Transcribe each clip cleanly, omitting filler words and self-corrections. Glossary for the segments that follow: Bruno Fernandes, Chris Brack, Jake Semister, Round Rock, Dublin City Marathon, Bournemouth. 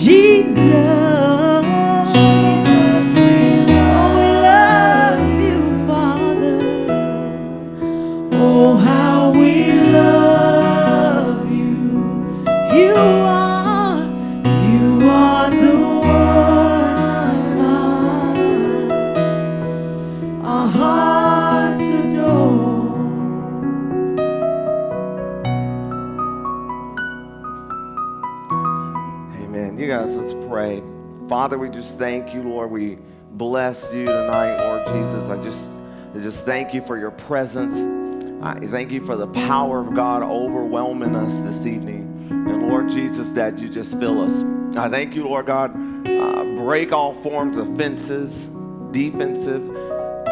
Jesus, we love you, Father. Oh, how we love you. You are the one our hearts adore. You guys, let's pray. Father, we just thank you, Lord. We bless you tonight, Lord Jesus. I just thank you for your presence. I thank you for the power of God overwhelming us this evening. And Lord Jesus, that you just fill us. I thank you, Lord God. Break all forms of fences, defensive,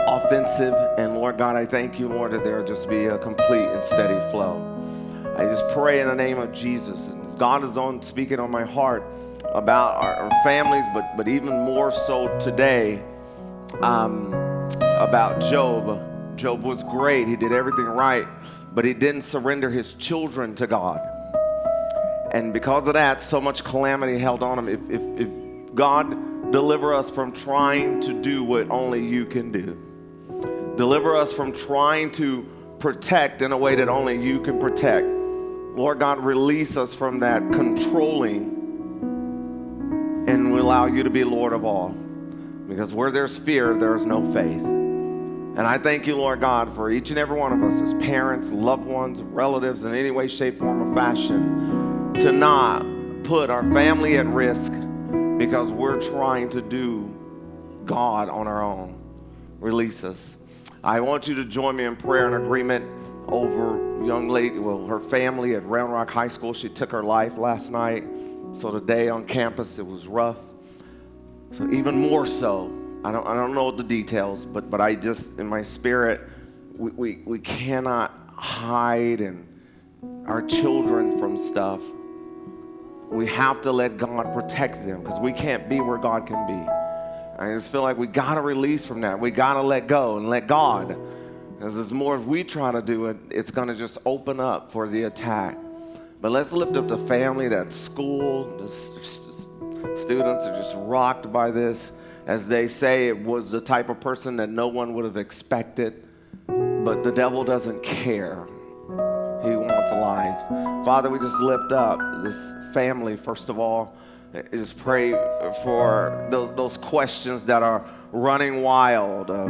offensive. And Lord God, I thank you, Lord, that there will just be a complete and steady flow. I just pray in the name of Jesus. And God is speaking on my heart about our families, but even more so today, about Job. Job was great. He did everything right, but he didn't surrender his children to God. And because of that, so much calamity held on him. If God, deliver us from trying to do what only you can do. Deliver us from trying to protect in a way that only you can protect. Lord God, release us from that controlling, and we allow you to be Lord of all. Because where there's fear, there's no faith. And I thank you, Lord God, for each and every one of us as parents, loved ones, relatives, in any way, shape, form, or fashion, to not put our family at risk because we're trying to do God on our own. Release us. I want you to join me in prayer and agreement over young lady, her family at Round Rock High School. She took her life last night. So today on campus, it was rough. So even more so, I don't know the details, but I just, in my spirit, we cannot hide and our children from stuff. We have to let God protect them because we can't be where God can be. I just feel like we got to release from that. We got to let go and let God. Because there's more if we try to do it, it's going to just open up for the attack. But let's lift up the family, that school, the students are just rocked by this. As they say, it was the type of person that no one would have expected. But the devil doesn't care. He wants lives. Father, we just lift up this family, first of all. Just pray for those questions that are running wild of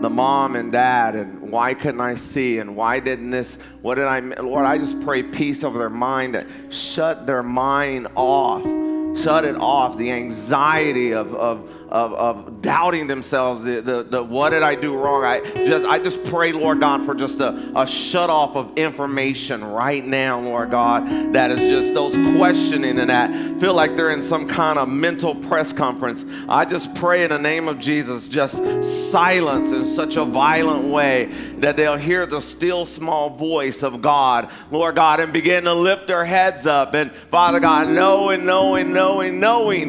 the mom and dad, and why couldn't I see, and why didn't this, what did I, Lord, I just pray peace over their mind, that shut their mind off, shut it off, the anxiety of doubting themselves, the what did I do wrong, I just pray, Lord God, for just a shut off of information right now, Lord God, that is just those questioning and that feel like they're in some kind of mental press conference. I just pray in the name of Jesus, just silence in such a violent way that they'll hear the still small voice of God, Lord God, and begin to lift their heads up, and Father God, knowing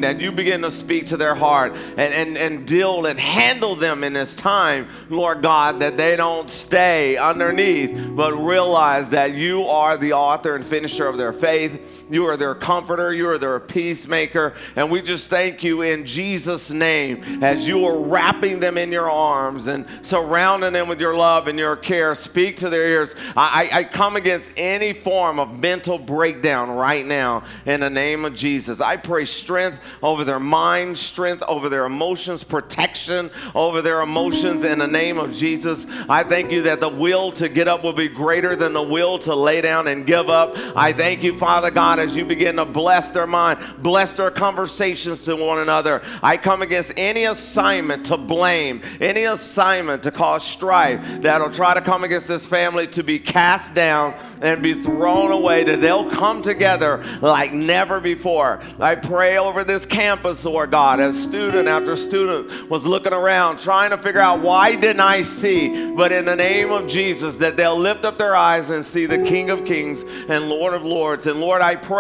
that you begin to speak to their heart and deal and handle them in this time, Lord God, that they don't stay underneath, but realize that you are the author and finisher of their faith. You are their comforter. You are their peacemaker. And we just thank you in Jesus' name as you are wrapping them in your arms and surrounding them with your love and your care. Speak to their ears. I come against any form of mental breakdown right now in the name of Jesus. I pray strength over their mind, strength over their emotions, protection over their emotions in the name of Jesus. I thank you that the will to get up will be greater than the will to lay down and give up. I thank you, Father God, as you begin to bless their mind, bless their conversations to one another. I come against any assignment to blame, any assignment to cause strife that'll try to come against this family to be cast down and be thrown away, that they'll come together like never before. I pray over this campus, Lord God, as student after student was looking around, trying to figure out why didn't I see, but in the name of Jesus, that they'll lift up their eyes and see the King of Kings and Lord of Lords. And Lord, I pray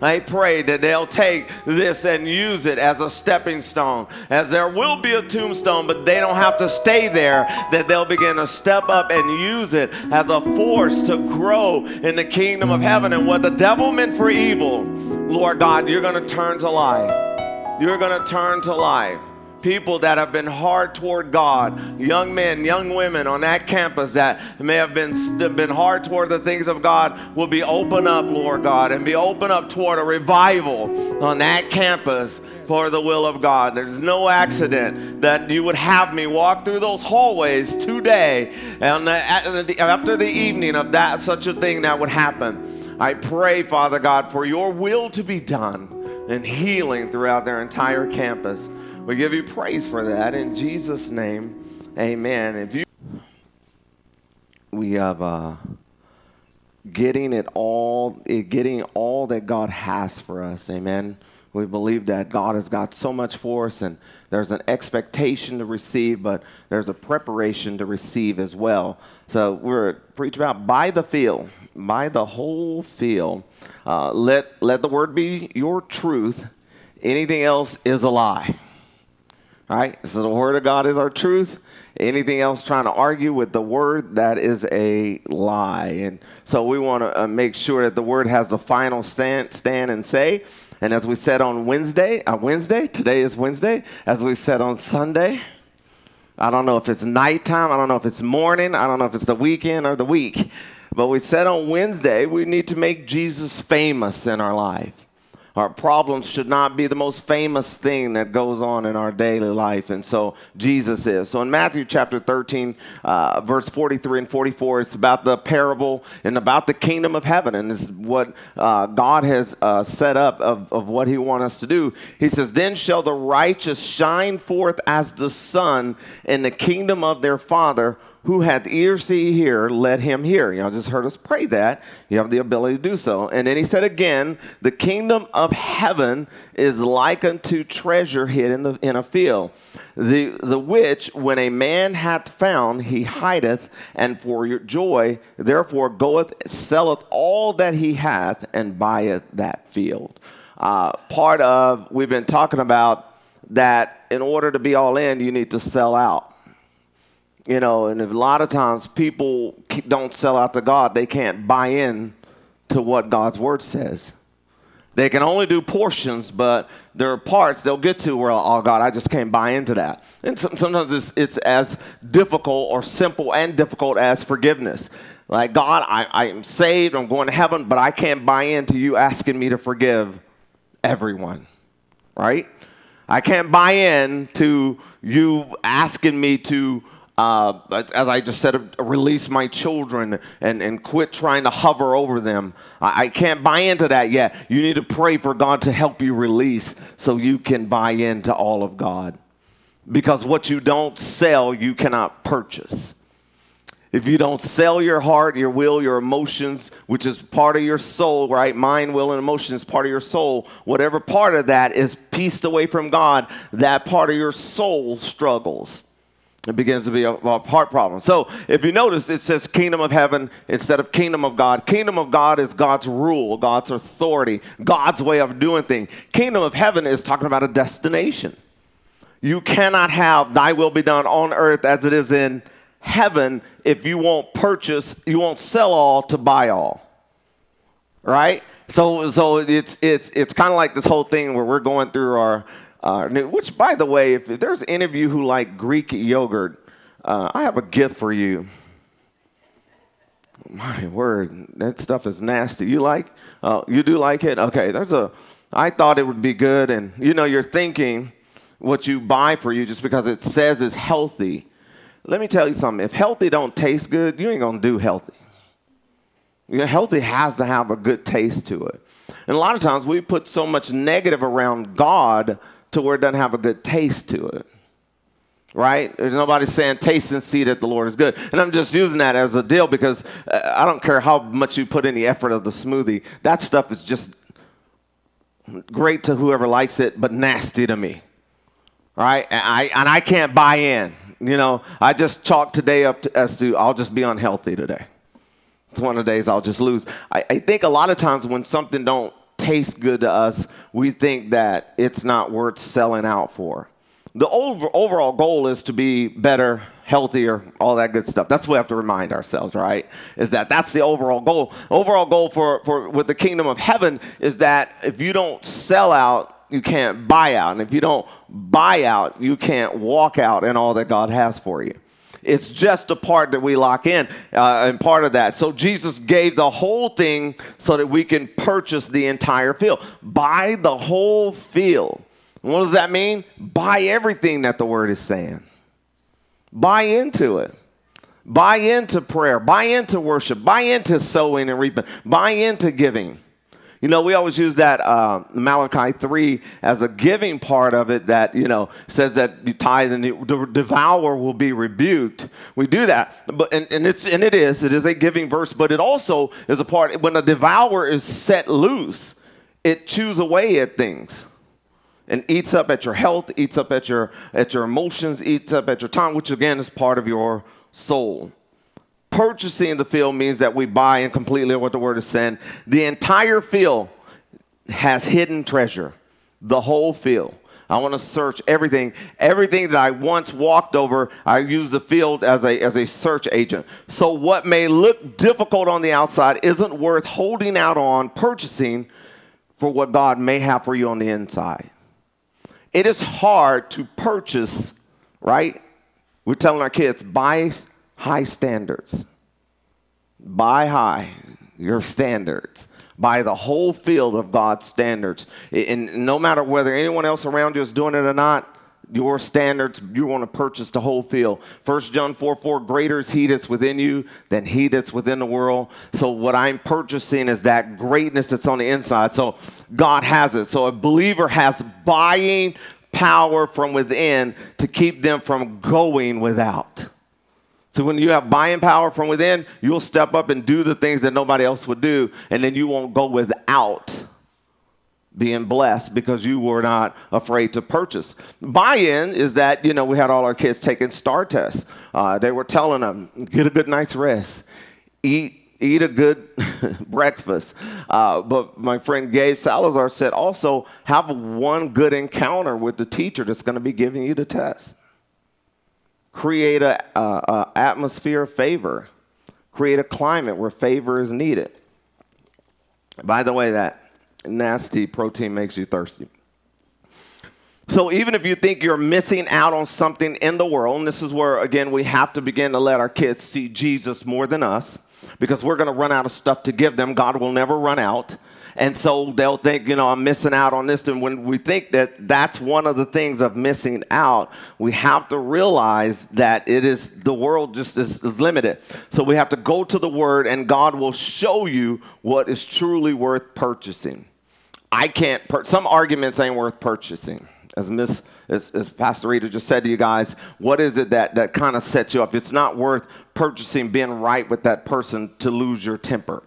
I pray that they'll take this and use it as a stepping stone, as there will be a tombstone, but they don't have to stay there, that they'll begin to step up and use it as a force to grow in the kingdom of heaven. And what the devil meant for evil, Lord God, you're going to turn to life. You're going to turn to life. People that have been hard toward God, young men, young women on that campus that may have been hard toward the things of God, will be open up, Lord God, and be open up toward a revival on that campus for the will of God. There's no accident that you would have me walk through those hallways today and after the evening of that, such a thing that would happen. I pray, Father God, for your will to be done and healing throughout their entire campus. We give you praise for that in Jesus' name, amen. We have getting all that God has for us, amen. We believe that God has got so much for us, and there's an expectation to receive, but there's a preparation to receive as well. So we're preached about by the field, by the whole field. Let the word be your truth. Anything else is a lie. All right, so the word of God is our truth. Anything else trying to argue with the word, that is a lie. And so we want to make sure that the word has the final stand and say. And as we said on Wednesday, today is Wednesday, as we said on Sunday, I don't know if it's nighttime, I don't know if it's morning, I don't know if it's the weekend or the week, but we said on Wednesday, we need to make Jesus famous in our life. Our problems should not be the most famous thing that goes on in our daily life, and so Jesus is. So in Matthew chapter 13, verse 43 and 44, it's about the parable and about the kingdom of heaven, and it's what God has set up of what he wants us to do. He says, "Then shall the righteous shine forth as the sun in the kingdom of their Father. Who hath ears to hear, let him hear." Y'all just heard us pray that. You have the ability to do so. And then he said again, "The kingdom of heaven is like unto treasure hid in a field, the which when a man hath found, he hideth, and for your joy therefore goeth, selleth all that he hath, and buyeth that field." Part of, we've been talking about that in order to be all in, you need to sell out. You know, and a lot of times people don't sell out to God. They can't buy in to what God's word says. They can only do portions, but there are parts they'll get to where, "Oh, God, I just can't buy into that." And sometimes it's as difficult or simple and difficult as forgiveness. Like, "God, I am saved, I'm going to heaven, but I can't buy into you asking me to forgive everyone," right? I can't buy in to you asking me to as I just said, release my children and quit trying to hover over them. I can't buy into that yet. You need to pray for God to help you release so you can buy into all of God. Because what you don't sell, you cannot purchase. If you don't sell your heart, your will, your emotions, which is part of your soul, right? Mind, will, and emotions, part of your soul. Whatever part of that is pieced away from God, that part of your soul struggles. It begins to be a heart problem. So if you notice, it says kingdom of heaven instead of kingdom of God. Kingdom of God is God's rule, God's authority, God's way of doing things. Kingdom of heaven is talking about a destination. You cannot have thy will be done on earth as it is in heaven if you won't purchase, you won't sell all to buy all. Right? So it's kind of like this whole thing where we're going through our which, by the way, if there's any of you who like Greek yogurt, I have a gift for you. My word, that stuff is nasty. You like? You do like it? Okay, I thought it would be good, and you know, you're thinking what you buy for you just because it says it's healthy. Let me tell you something. If healthy don't taste good, you ain't going to do healthy. Healthy has to have a good taste to it. And a lot of times we put so much negative around God to where it doesn't have a good taste to it, right? There's nobody saying, "Taste and see that the Lord is good." And I'm just using that as a deal because I don't care how much you put in the effort of the smoothie. That stuff is just great to whoever likes it, but nasty to me, right? And I can't buy in. You know, I just chalked today up as to I'll just be unhealthy today. It's one of the days I'll just lose. I think a lot of times when something don't tastes good to us, we think that it's not worth selling out for. The overall goal is to be better, healthier, all that good stuff. That's what we have to remind ourselves, right? Is that that's the overall goal. Overall goal for with the kingdom of heaven is that if you don't sell out, you can't buy out. And if you don't buy out, you can't walk out in all that God has for you. It's just a part that we lock in and part of that. So Jesus gave the whole thing so that we can purchase the entire field. Buy the whole field. What does that mean? Buy everything that the word is saying. Buy into it. Buy into prayer. Buy into worship. Buy into sowing and reaping. Buy into giving. You know, we always use that Malachi 3 as a giving part of it that, you know, says that you tithe and the devourer will be rebuked. We do that. But it is a giving verse, but it also is a part when a devourer is set loose, it chews away at things and eats up at your health, eats up at your emotions, eats up at your time, which again is part of your soul. Purchasing the field means that we buy in completely what the word is saying. The entire field has hidden treasure. The whole field. I want to search everything. Everything that I once walked over, I use the field as a search agent. So what may look difficult on the outside isn't worth holding out on purchasing for what God may have for you on the inside. It is hard to purchase, right? We're telling our kids, buy high standards. Buy high your standards. Buy the whole field of God's standards. And no matter whether anyone else around you is doing it or not, your standards, you want to purchase the whole field. 1 John 4:4, greater is he that's within you than he that's within the world. So what I'm purchasing is that greatness that's on the inside. So God has it. So a believer has buying power from within to keep them from going without. So when you have buying power from within, you'll step up and do the things that nobody else would do, and then you won't go without being blessed because you were not afraid to purchase. Buy-in is that, you know, we had all our kids taking STAR tests. They were telling them, get a good night's rest, eat a good breakfast. But my friend Gabe Salazar said also, have one good encounter with the teacher that's going to be giving you the test. Create an atmosphere of favor. Create a climate where favor is needed. By the way, that nasty protein makes you thirsty. So even if you think you're missing out on something in the world, and this is where, again, we have to begin to let our kids see Jesus more than us, because we're going to run out of stuff to give them. God will never run out. And so they'll think, you know, I'm missing out on this. And when we think that that's one of the things of missing out, we have to realize that it is the world just is limited. So we have to go to the Word, and God will show you what is truly worth purchasing. I can't. Some arguments ain't worth purchasing. As Pastor Rita just said to you guys, what is it that kind of sets you up? It's not worth purchasing being right with that person to lose your temper.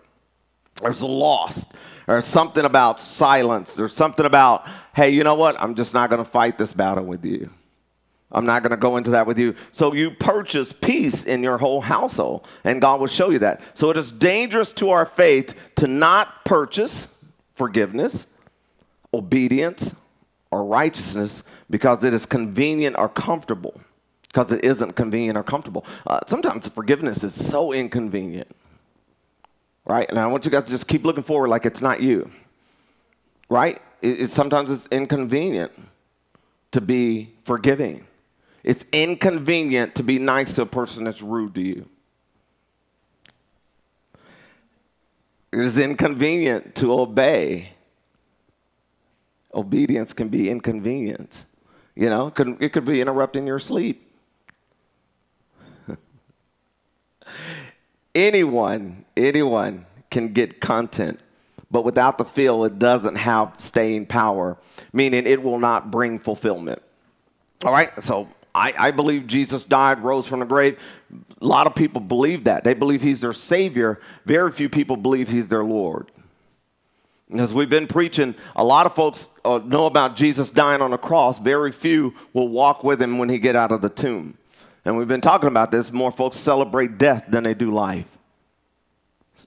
There's a loss. There's something about silence. There's something about, hey, you know what? I'm just not going to fight this battle with you. I'm not going to go into that with you. So you purchase peace in your whole household, and God will show you that. So it is dangerous to our faith to not purchase forgiveness, obedience, or righteousness because it is convenient or comfortable. Because it isn't convenient or comfortable. Sometimes forgiveness is so inconvenient. Right? And I want you guys to just keep looking forward like it's not you. Right? Sometimes it's inconvenient to be forgiving. It's inconvenient to be nice to a person that's rude to you. It is inconvenient to obey. Obedience can be inconvenient. You know, it could be interrupting your sleep. Anyone can get content, but without the field, it doesn't have staying power, meaning it will not bring fulfillment. All right, so I believe Jesus died, rose from the grave. A lot of people believe that. They believe he's their Savior. Very few people believe he's their Lord. As we've been preaching, a lot of folks know about Jesus dying on the cross. Very few will walk with him when he get out of the tomb. And we've been talking about this. More folks celebrate death than they do life.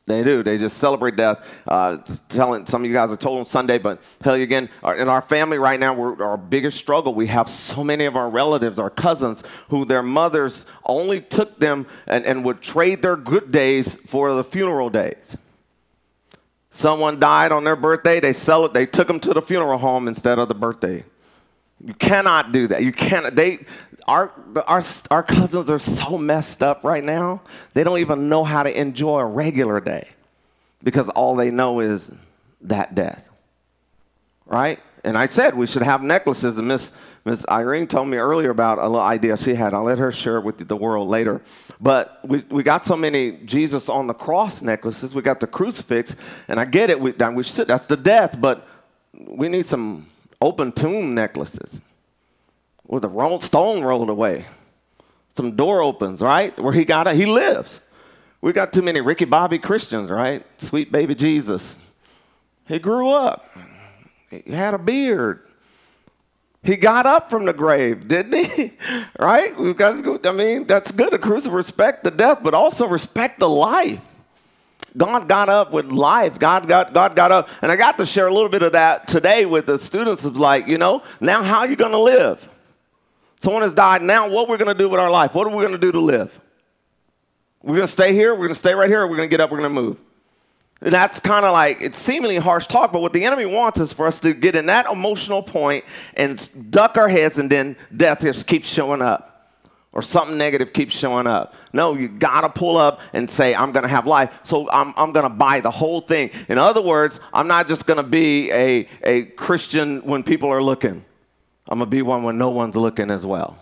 They do. They just celebrate death. Telling some of you guys, I told on Sunday, but tell you again, in our family right now, our biggest struggle, we have so many of our relatives, our cousins, who their mothers only took them and would trade their good days for the funeral days. Someone died on their birthday, they sell it, they took them to the funeral home instead of the birthday. You cannot do that. You cannot. Our cousins are so messed up right now, they don't even know how to enjoy a regular day because all they know is that death, right? And I said we should have necklaces, and Miss Irene told me earlier about a little idea she had. I'll let her share it with the world later. But we got so many Jesus on the cross necklaces. We got the crucifix, and I get it. We should, that's the death, but we need some open tomb necklaces. With a stone rolled away. Some door opens, right? Where he got it, he lives. We got too many Ricky Bobby Christians, right? Sweet baby Jesus. He grew up. He had a beard. He got up from the grave, didn't he? Right? We've got to go. I mean, that's good. The crucifix, respect the death, but also respect the life. God got up with life. God got up. And I got to share a little bit of that today with the students of like, you know, now how are you going to live? Someone has died. Now what we're going to do with our life? What are we going to do to live? We're going to stay here. We're going to stay right here. We're going to get up. We're going to move. And that's kind of like, it's seemingly harsh talk, but what the enemy wants is for us to get in that emotional point and duck our heads, and then death just keeps showing up. Or something negative keeps showing up. No, you gotta pull up and say, I'm gonna have life, so I'm gonna buy the whole thing. In other words, I'm not just gonna be a Christian when people are looking. I'm gonna be one when no one's looking as well.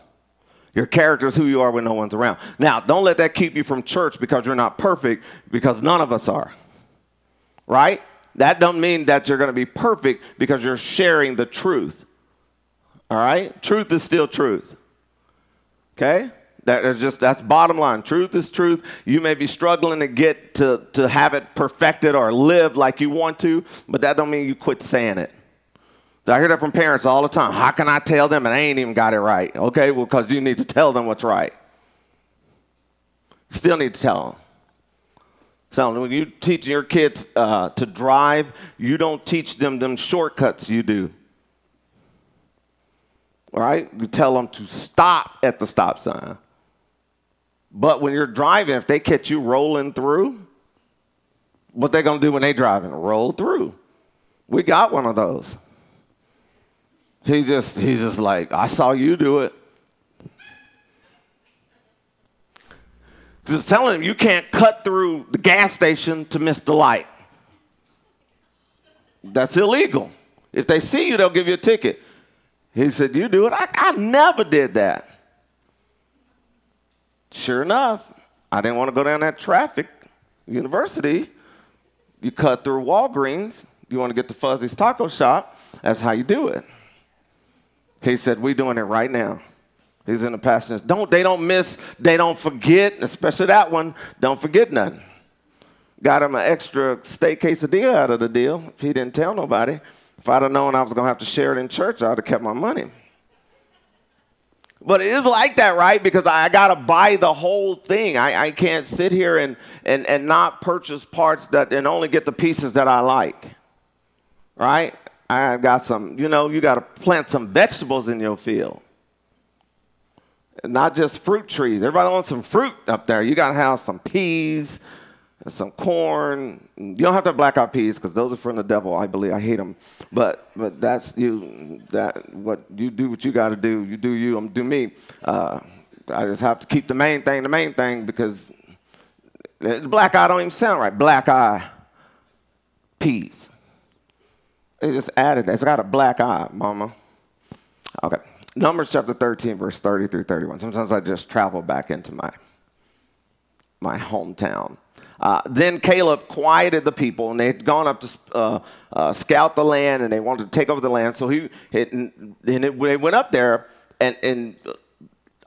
Your character is who you are when no one's around. Now, don't let that keep you from church because you're not perfect, because none of us are. Right? That don't mean that you're going to be perfect because you're sharing the truth. All right? Truth is still truth. Okay? That's bottom line. Truth is truth. You may be struggling to get to have it perfected or live like you want to, but that don't mean you quit saying it. So I hear that from parents all the time. How can I tell them and I ain't even got it right? Okay, well, because you need to tell them what's right. You still need to tell them. So when you teach your kids to drive, you don't teach them shortcuts you do. All right? You tell them to stop at the stop sign. But when you're driving, if they catch you rolling through, what they going to do when they driving? Roll through. We got one of those. He's just like, I saw you do it. Just telling him you can't cut through the gas station to miss the light. That's illegal. If they see you, they'll give you a ticket. He said, you do it? I never did that. Sure enough, I didn't want to go down that traffic. University, you cut through Walgreens. You want to get to Fuzzy's Taco Shop. That's how you do it. He said, we're doing it right now. He's in the passenger. They don't forget, especially that one. Don't forget nothing. Got him an extra steak quesadilla out of the deal. If he didn't tell nobody, if I'd have known I was going to have to share it in church, I'd have kept my money. But it is like that, right? Because I got to buy the whole thing. I can't sit here and not purchase parts and only get the pieces that I like, right? I got some, you know, you got to plant some vegetables in your field. Not just fruit trees. Everybody wants some fruit up there. You got to have some peas and some corn. You don't have to have black-eyed peas because those are from the devil, I believe. I hate them. But that's you. That what you do what you got to do. You do you. I'm do me. I just have to keep the main thing because black-eyed don't even sound right. Black-eyed peas. They just added that. It's got a black eye, mama. Okay. Numbers chapter 13, verse 30 through 31. Sometimes I just travel back into my hometown. Then Caleb quieted the people, and they had gone up to scout the land, and they wanted to take over the land. So they went up there, and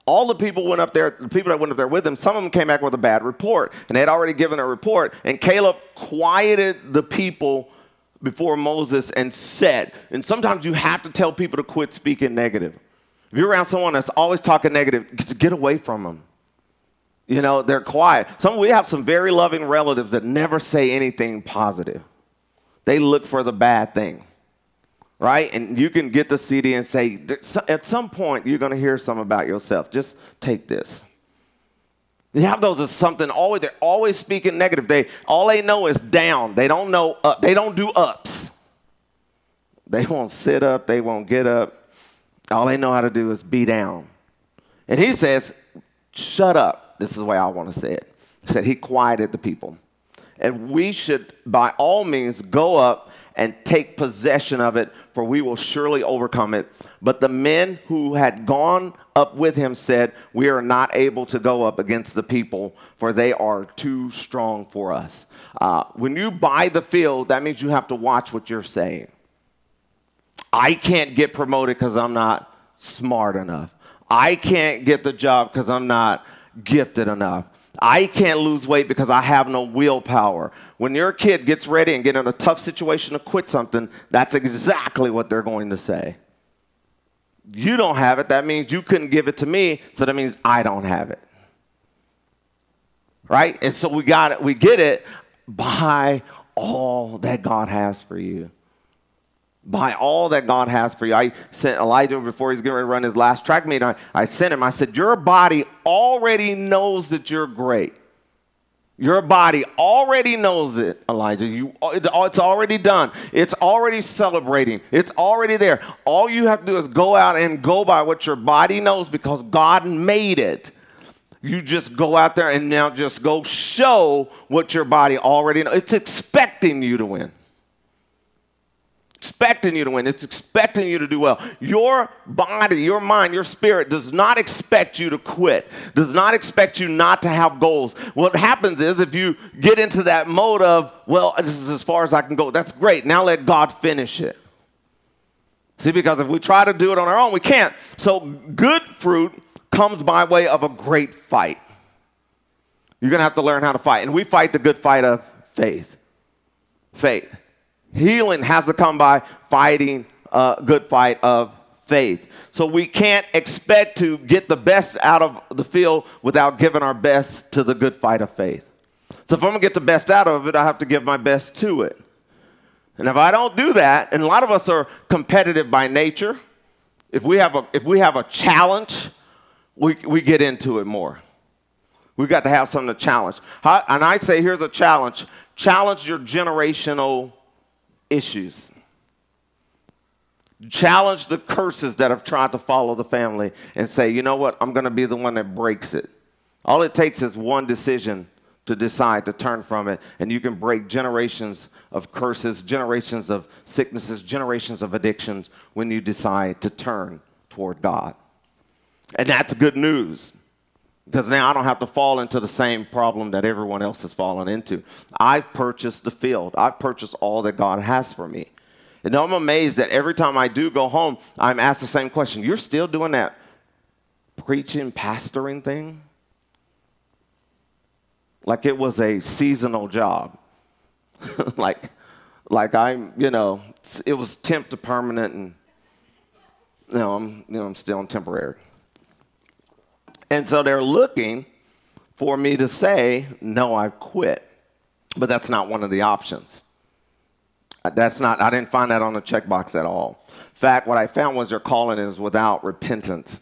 all the people went up there. The people that went up there with him, some of them came back with a bad report, and they had already given a report. And Caleb quieted the people before Moses and said, and sometimes you have to tell people to quit speaking negative. If you're around someone that's always talking negative, get away from them. You know, they're quiet. We have some very loving relatives that never say anything positive. They look for the bad thing, right? And you can get the CD and say, at some point, you're going to hear something about yourself. Just take this. You have those as something. Always, they're always speaking negative. All they know is down. They don't know up. They don't do ups. They won't sit up. They won't get up. All they know how to do is be down. And he says, shut up. This is the way I want to say it. He said he quieted the people. And we should, by all means, go up and take possession of it, for we will surely overcome it. But the men who had gone up with him said, we are not able to go up against the people, for they are too strong for us. When you buy the field, that means you have to watch what you're saying. I can't get promoted because I'm not smart enough. I can't get the job because I'm not gifted enough. I can't lose weight because I have no willpower. When your kid gets ready and get in a tough situation to quit something, that's exactly what they're going to say. You don't have it. That means you couldn't give it to me, so that means I don't have it. Right? And so we got it. We get it. Buy all that God has for you. Buy all that God has for you. I sent Elijah before he's getting ready to run his last track meet. I sent him. I said, your body already knows that you're great. Your body already knows it, Elijah. It's already done. It's already celebrating. It's already there. All you have to do is go out and go by what your body knows because God made it. You just go out there and now just go show what your body already knows. It's expecting you to win. Expecting you to win. It's expecting you to do well. Your body, your mind, your spirit does not expect you to quit, does not expect you not to have goals. What happens is if you get into that mode of, well, this is as far as I can go, that's great. Now let God finish it. See, because if we try to do it on our own, we can't. So good fruit comes by way of a great fight. You're going to have to learn how to fight. And we fight the good fight of faith. Faith. Healing has to come by fighting a good fight of faith. So we can't expect to get the best out of the field without giving our best to the good fight of faith. So if I'm going to get the best out of it, I have to give my best to it. And if I don't do that, and a lot of us are competitive by nature, if we have a challenge, we get into it more. We've got to have something to challenge. And I say, here's a challenge. Challenge your generational issues. Challenge the curses that have tried to follow the family and say, you know what, I'm going to be the one that breaks it. All it takes is one decision to decide to turn from it, and you can break generations of curses, generations of sicknesses, generations of addictions when you decide to turn toward God. And that's good news. Because now I don't have to fall into the same problem that everyone else has fallen into. I've purchased the field. I've purchased all that God has for me. And I'm amazed that every time I do go home, I'm asked the same question. You're still doing that preaching, pastoring thing? Like it was a seasonal job. like I'm, you know, it was temp to permanent and, I'm still on temporary. And so they're looking for me to say, no, I quit. But that's not one of the options. I didn't find that on the checkbox at all. In fact, what I found was their calling is without repentance.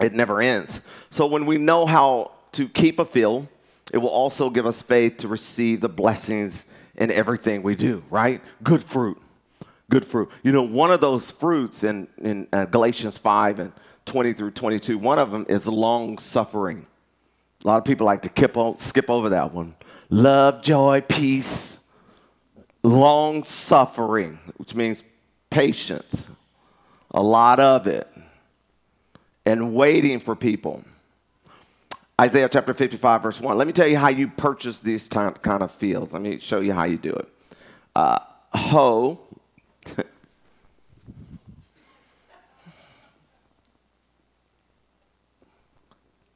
It never ends. So when we know how to keep a field, it will also give us faith to receive the blessings in everything we do, right? Good fruit. Good fruit. You know, one of those fruits in Galatians 5 and 20 through 22, one of them is long-suffering. A lot of people like to skip over that one. Love, joy, peace, long-suffering, which means patience, a lot of it, and waiting for people. Isaiah chapter 55, verse 1. Let me tell you how you purchase these kind of fields. Let me show you how you do it. Hoe.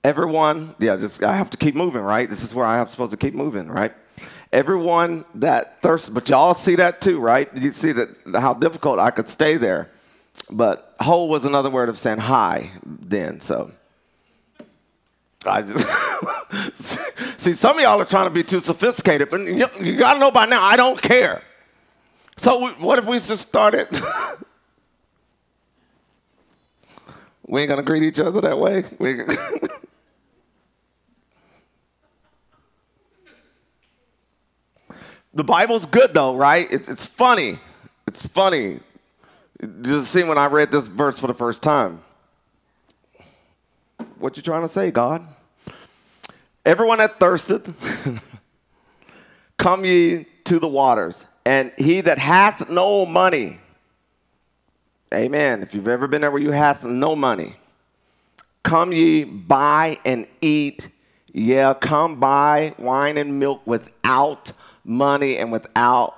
Everyone, I have to keep moving, right? This is where I am supposed to keep moving, right? Everyone that thirsts, but y'all see that too, right? You see that how difficult I could stay there. But whole was another word of saying high then, so I just See, some of y'all are trying to be too sophisticated, but you got to know by now, I don't care. So what if we just started? We ain't going to greet each other that way. The Bible's good, though, right? It's funny. It's funny. Just see when I read this verse for the first time. What you trying to say, God? Everyone that thirsteth, come ye to the waters, and he that hath no money. Amen. If you've ever been there where you hath no money, come ye, buy and eat. Yeah, come buy wine and milk without money and without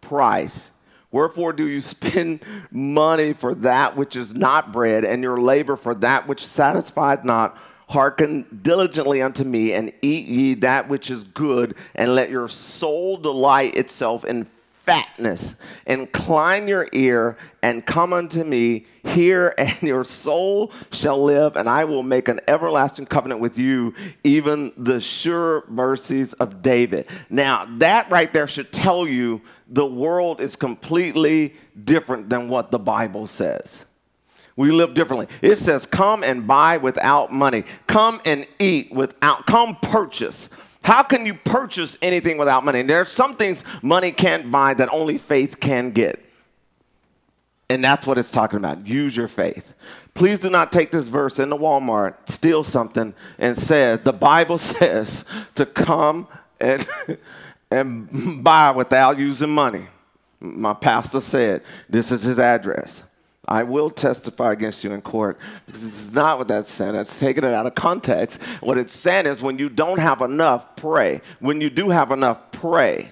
price. Wherefore do you spend money for that which is not bread, and your labor for that which satisfieth not? Hearken diligently unto me, and eat ye that which is good, and let your soul delight itself in fatness. Incline your ear, and come unto me. Hear, and your soul shall live, and I will make an everlasting covenant with you, even the sure mercies of David. Now, that right there should tell you the world is completely different than what the Bible says. We live differently. It says, come and buy without money. Come and eat without, come purchase. How can you purchase anything without money? There's some things money can't buy that only faith can get. And that's what it's talking about. Use your faith. Please do not take this verse into Walmart, steal something, and say, the Bible says to come and buy without using money. My pastor said, this is his address. I will testify against you in court, because this is not what that's saying. That's taking it out of context. What it's saying is when you don't have enough, pray. When you do have enough, pray.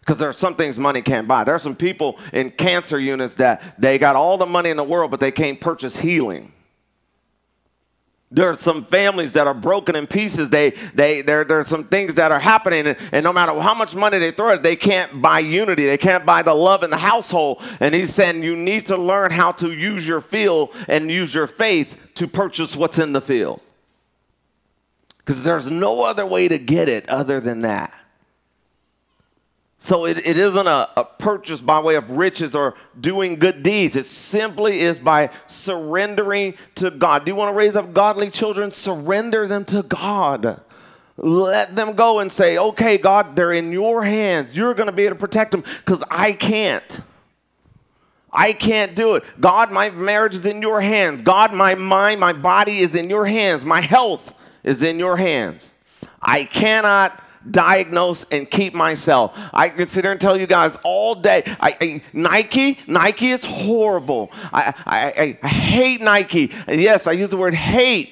Because there are some things money can't buy. There are some people in cancer units that they got all the money in the world, but they can't purchase healing. There are some families that are broken in pieces. There are some things that are happening, and no matter how much money they throw at it, they can't buy unity. They can't buy the love in the household. And he's saying you need to learn how to use your field and use your faith to purchase what's in the field. Because there's no other way to get it other than that. So it isn't a purchase by way of riches or doing good deeds. It simply is by surrendering to God. Do you want to raise up godly children? Surrender them to God. Let them go and say, okay, God, they're in your hands. You're going to be able to protect them, because I can't. I can't do it. God, my marriage is in your hands. God, my mind, my body is in your hands. My health is in your hands. I cannot diagnose and keep myself. I can sit there and tell you guys all day, Nike is horrible. I hate Nike. And yes, I use the word hate.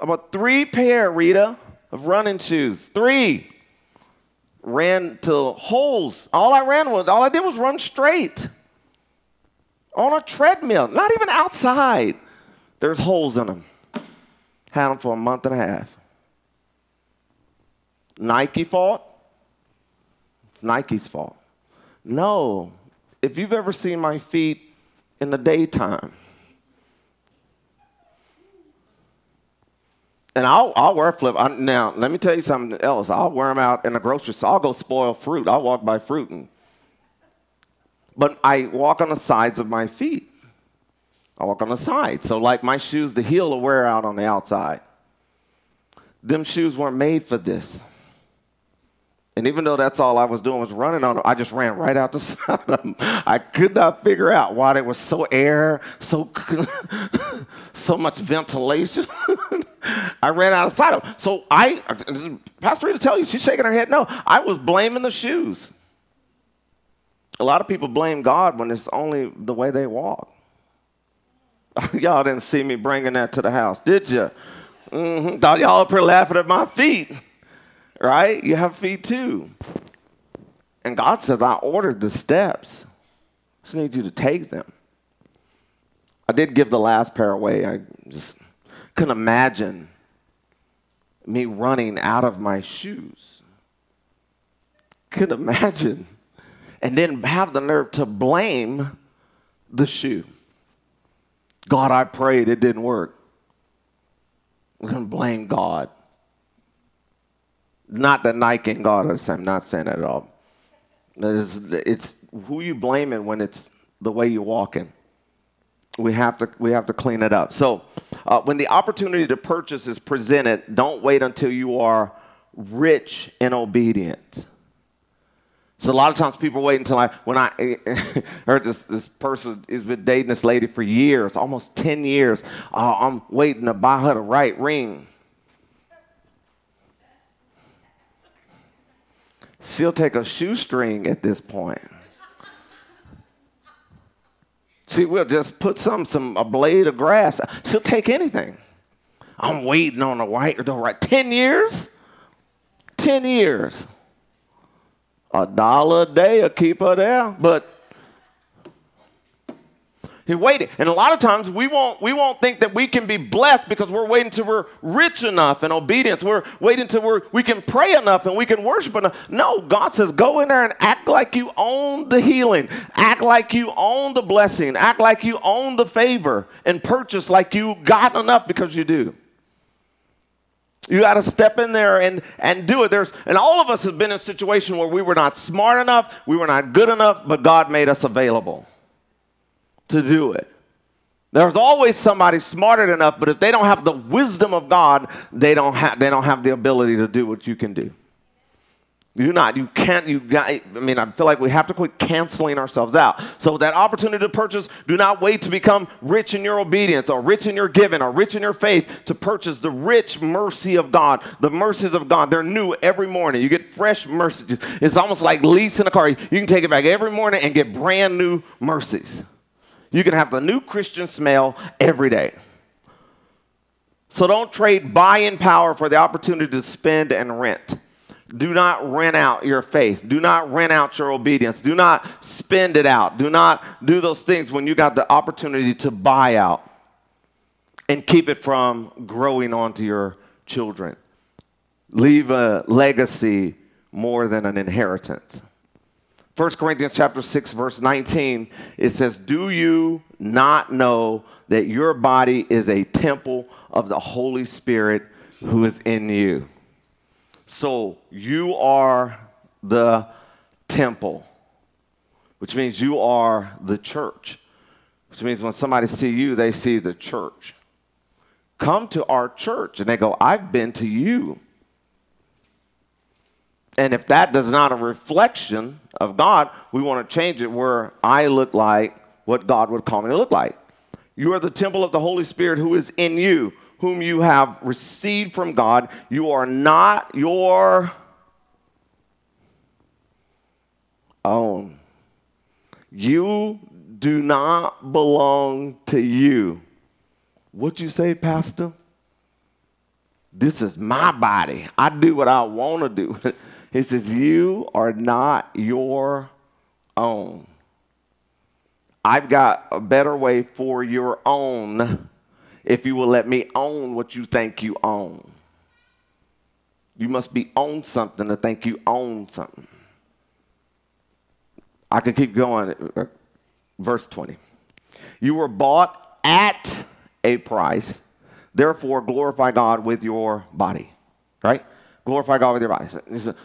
About 3 pair, Rita, of running shoes. 3. Ran to holes. All I did was run straight. On a treadmill. Not even outside. There's holes in them. Had them for a month and a half. Nike fault? It's Nike's fault. No. If you've ever seen my feet in the daytime, and I'll wear flip. Now, let me tell you something else. I'll wear them out in the grocery store. I'll go spoil fruit. I'll walk by fruit. But I walk on the sides of my feet. I walk on the side. So like my shoes, the heel will wear out on the outside. Them shoes weren't made for this. And even though that's all I was doing was running on them, I just ran right out the side of them. I could not figure out why there was so air, so much ventilation. I ran out of sight of them. So Pastor Rita tell you, she's shaking her head no. I was blaming the shoes. A lot of people blame God when it's only the way they walk. Y'all didn't see me bringing that to the house, did you? Thought y'all up here laughing at my feet. Right? You have feet too. And God says, I ordered the steps. Just need you to take them. I did give the last pair away. I just couldn't imagine me running out of my shoes. Couldn't imagine. And then have the nerve to blame the shoe. God, I prayed. It didn't work. We're going to blame God. Not that Nike and God is, I'm not saying that at all. It's who you blaming when it's the way you're walking. We have to clean it up. So when the opportunity to purchase is presented, don't wait until you are rich and obedient. So a lot of times people wait until when I heard this person has been dating this lady for years, almost 10 years. I'm waiting to buy her the right ring. She'll take a shoestring at this point. See, we'll just put a blade of grass. She'll take anything. I'm waiting on the right. 10 years? 10 years. $1 a day will keep her there, but he waited. And a lot of times we won't think that we can be blessed because we're waiting till we're rich enough in obedience. We're waiting till we can pray enough and we can worship enough. No, God says go in there and act like you own the healing. Act like you own the blessing. Act like you own the favor and purchase like you got enough because you do. You got to step in there and do it. And all of us have been in a situation where we were not smart enough, we were not good enough, but God made us available to do it. There's always somebody smarter than us, but if they don't have the wisdom of God, they don't have the ability to do what you can do. I feel like we have to quit canceling ourselves out. So that opportunity to purchase, do not wait to become rich in your obedience or rich in your giving or rich in your faith to purchase the rich mercy of God. The mercies of God, they're new every morning. You get fresh mercies. It's almost like leasing a car. You can take it back every morning and get brand new mercies. You can have the new Christian smell every day. So don't trade buying power for the opportunity to spend and rent. Do not rent out your faith. Do not rent out your obedience. Do not spend it out. Do not do those things when you got the opportunity to buy out and keep it from growing onto your children. Leave a legacy more than an inheritance. 1 Corinthians chapter 6, verse 19, it says, "Do you not know that your body is a temple of the Holy Spirit who is in you?" So you are the temple, which means you are the church, which means when somebody see you, they see the church. Come to our church, and they go, "I've been to you." And if that is not a reflection of God, we want to change it where I look like what God would call me to look like. You are the temple of the Holy Spirit who is in you, whom you have received from God. You are not your own. You do not belong to you. What you say, Pastor? This is my body. I do what I want to do. He says, you are not your own. I've got a better way for your own. If you will let me own what you think you own. You must be owned something to think you own something. I can keep going. Verse 20. You were bought at a price. Therefore, glorify God with your body. Right? Glorify God with your body.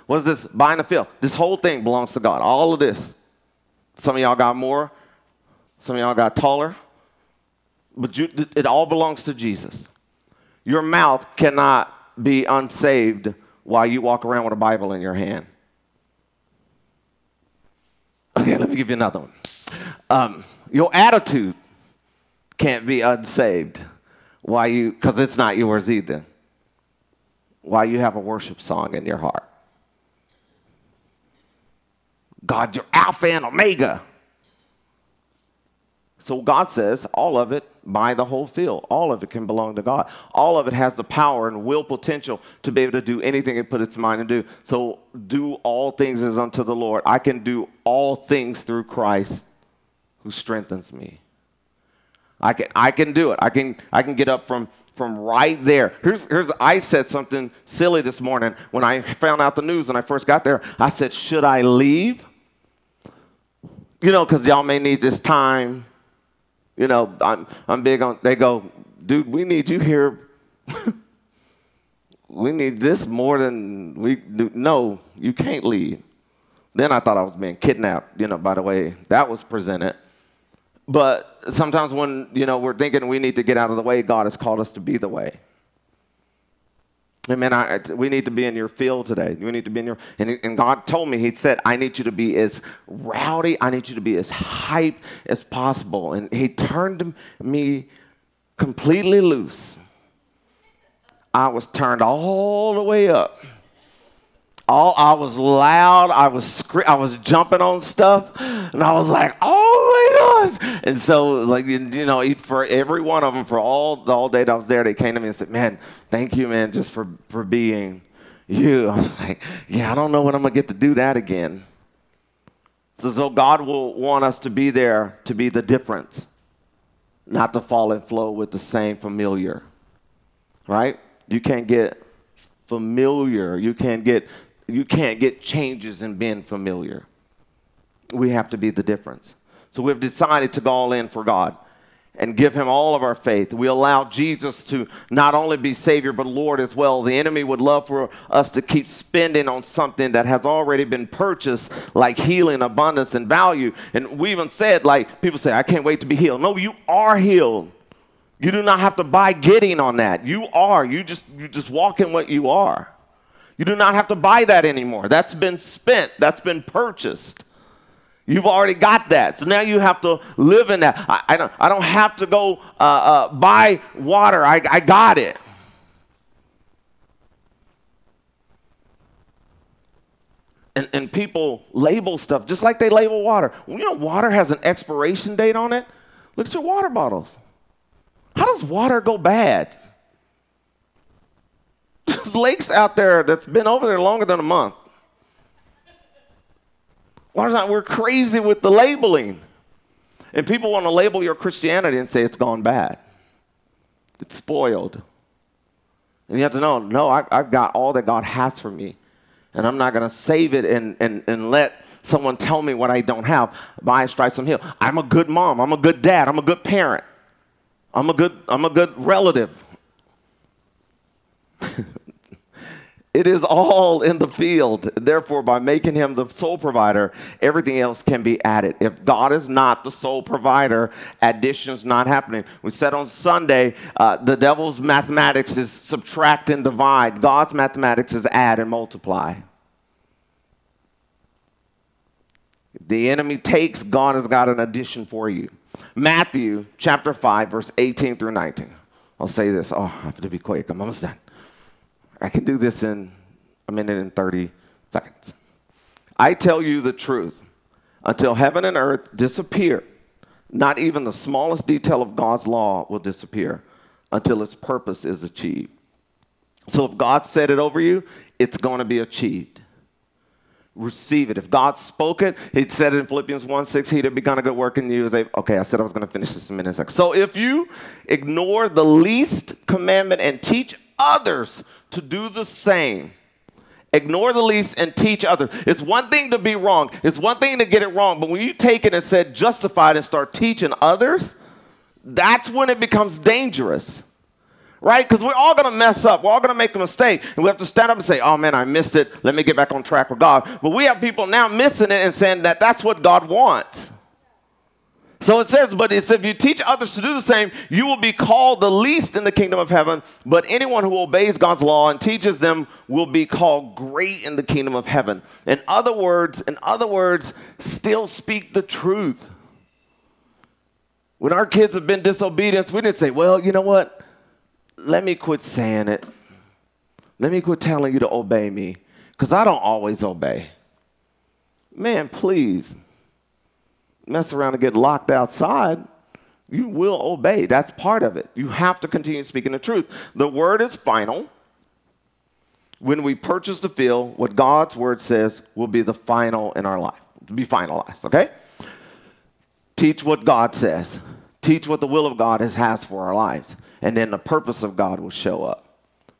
What is this? Buying the field. This whole thing belongs to God. All of this. Some of y'all got more. Some of y'all got taller. But it all belongs to Jesus. Your mouth cannot be unsaved while you walk around with a Bible in your hand. Okay, let me give you another one. Your attitude can't be unsaved because it's not yours either. While you have a worship song in your heart. God, you're Alpha and Omega. So God says all of it, buy the whole field. All of it can belong to God. All of it has the power and will potential to be able to do anything it put its mind to do. So do all things as unto the Lord. I can do all things through Christ who strengthens me. I can do it. I can get up from right there. I said something silly this morning when I found out the news when I first got there. I said, should I leave? Because y'all may need this time. I'm big on, they go, dude, we need you here we need this more than we do. No, you can't leave. Then I thought I was being kidnapped, by the way that was presented. But sometimes when, we're thinking we need to get out of the way, God has called us to be the way. Amen. We need to be in your field today. We need to be in your, and God told me, he said, I need you to be as rowdy. I need you to be as hype as possible. And he turned me completely loose. I was turned all the way up. I was loud. I was jumping on stuff, and I was like, "Oh my gosh!" And so, for every one of them, for all day that I was there, they came to me and said, "Man, thank you, man, just for being you." I was like, "Yeah, I don't know when I'm gonna get to do that again." So God will want us to be there to be the difference, not to fall and flow with the same familiar. Right? You can't get familiar. You can't get changes in being familiar. We have to be the difference. So we've decided to go all in for God and give him all of our faith. We allow Jesus to not only be Savior, but Lord as well. The enemy would love for us to keep spending on something that has already been purchased, like healing, abundance, and value. And we even said, people say, I can't wait to be healed. No, you are healed. You do not have to buy getting on that. You are. You just walk in what you are. You do not have to buy that anymore. That's been spent. That's been purchased. You've already got that. So now you have to live in that. I don't have to go buy water. I got it. And people label stuff just like they label water. Water has an expiration date on it. Look at your water bottles. How does water go bad? There's lakes out there that's been over there longer than a month. We're crazy with the labeling. And people want to label your Christianity and say it's gone bad. It's spoiled. And you have to know, no, I've got all that God has for me. And I'm not going to save it and let someone tell me what I don't have. By stripes I'm healed. I'm a good mom. I'm a good dad. I'm a good parent. I'm a good relative. It is all in the field. Therefore, by making him the sole provider, everything else can be added. If God is not the sole provider, addition's not happening. We said on Sunday, the devil's mathematics is subtract and divide. God's mathematics is add and multiply. The enemy takes, God has got an addition for you. Matthew chapter 5, verse 18 through 19. I'll say this. Oh, I have to be quick. I'm almost done. I can do this in a minute and 30 seconds. I tell you the truth. Until heaven and earth disappear, not even the smallest detail of God's law will disappear until its purpose is achieved. So if God said it over you, it's going to be achieved. Receive it. If God spoke it, he said it in Philippians 1:6, he that begun a good work in you. Okay, I said I was going to finish this in a minute. So if you ignore the least commandment and teach others to do the same, ignore the least and teach others. It's one thing to be wrong. It's one thing to get it wrong. But when you take it and said justified and start teaching others, that's when it becomes dangerous. Right? Because we're all going to mess up. We're all going to make a mistake. And we have to stand up and say, oh, man, I missed it. Let me get back on track with God. But we have people now missing it and saying that that's what God wants. So it says, but it's if you teach others to do the same, you will be called the least in the kingdom of heaven. But anyone who obeys God's law and teaches them will be called great in the kingdom of heaven. In other words, still speak the truth. When our kids have been disobedient, we didn't say, well, you know what? Let me quit saying it. Let me quit telling you to obey me, because I don't always obey. Man, please. Mess around and get locked outside. You will obey. That's part of it. You have to continue speaking the truth. The word is final. When we purchase the field, what God's word says will be the final in our life. To be finalized, okay? Teach what God says. Teach what the will of God has for our lives. And then the purpose of God will show up.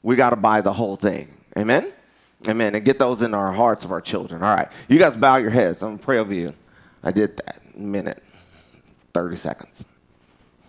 We got to buy the whole thing. Amen? Amen. And get those in our hearts of our children. All right. You guys bow your heads. I'm going to pray over you. I did that in a minute, 30 seconds.